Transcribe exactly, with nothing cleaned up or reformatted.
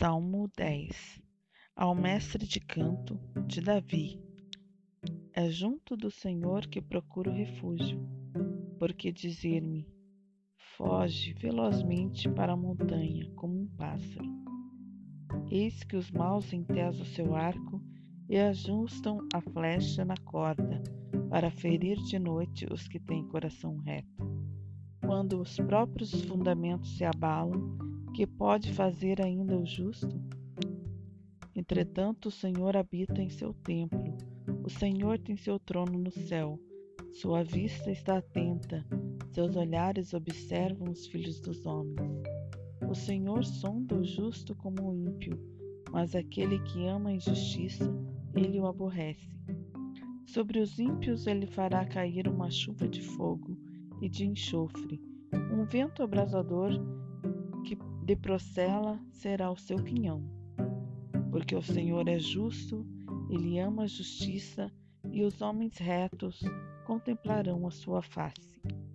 Salmo dez. Ao mestre de canto de Davi. É junto do Senhor que procuro refúgio, porque dizer-me: foge velozmente para a montanha como um pássaro. Eis que os maus entesam seu arco e ajustam a flecha na corda para ferir de noite os que têm coração reto. Quando os próprios fundamentos se abalam, que pode fazer ainda o justo? Entretanto, o Senhor habita em seu templo, o Senhor tem seu trono no céu, sua vista está atenta, seus olhares observam os filhos dos homens. O Senhor sonda o justo como o ímpio, mas aquele que ama a injustiça, ele o aborrece. Sobre os ímpios ele fará cair uma chuva de fogo e de enxofre, um vento abrasador que de procela será o seu quinhão. Porque o Senhor é justo, ele ama a justiça, e os homens retos contemplarão a sua face.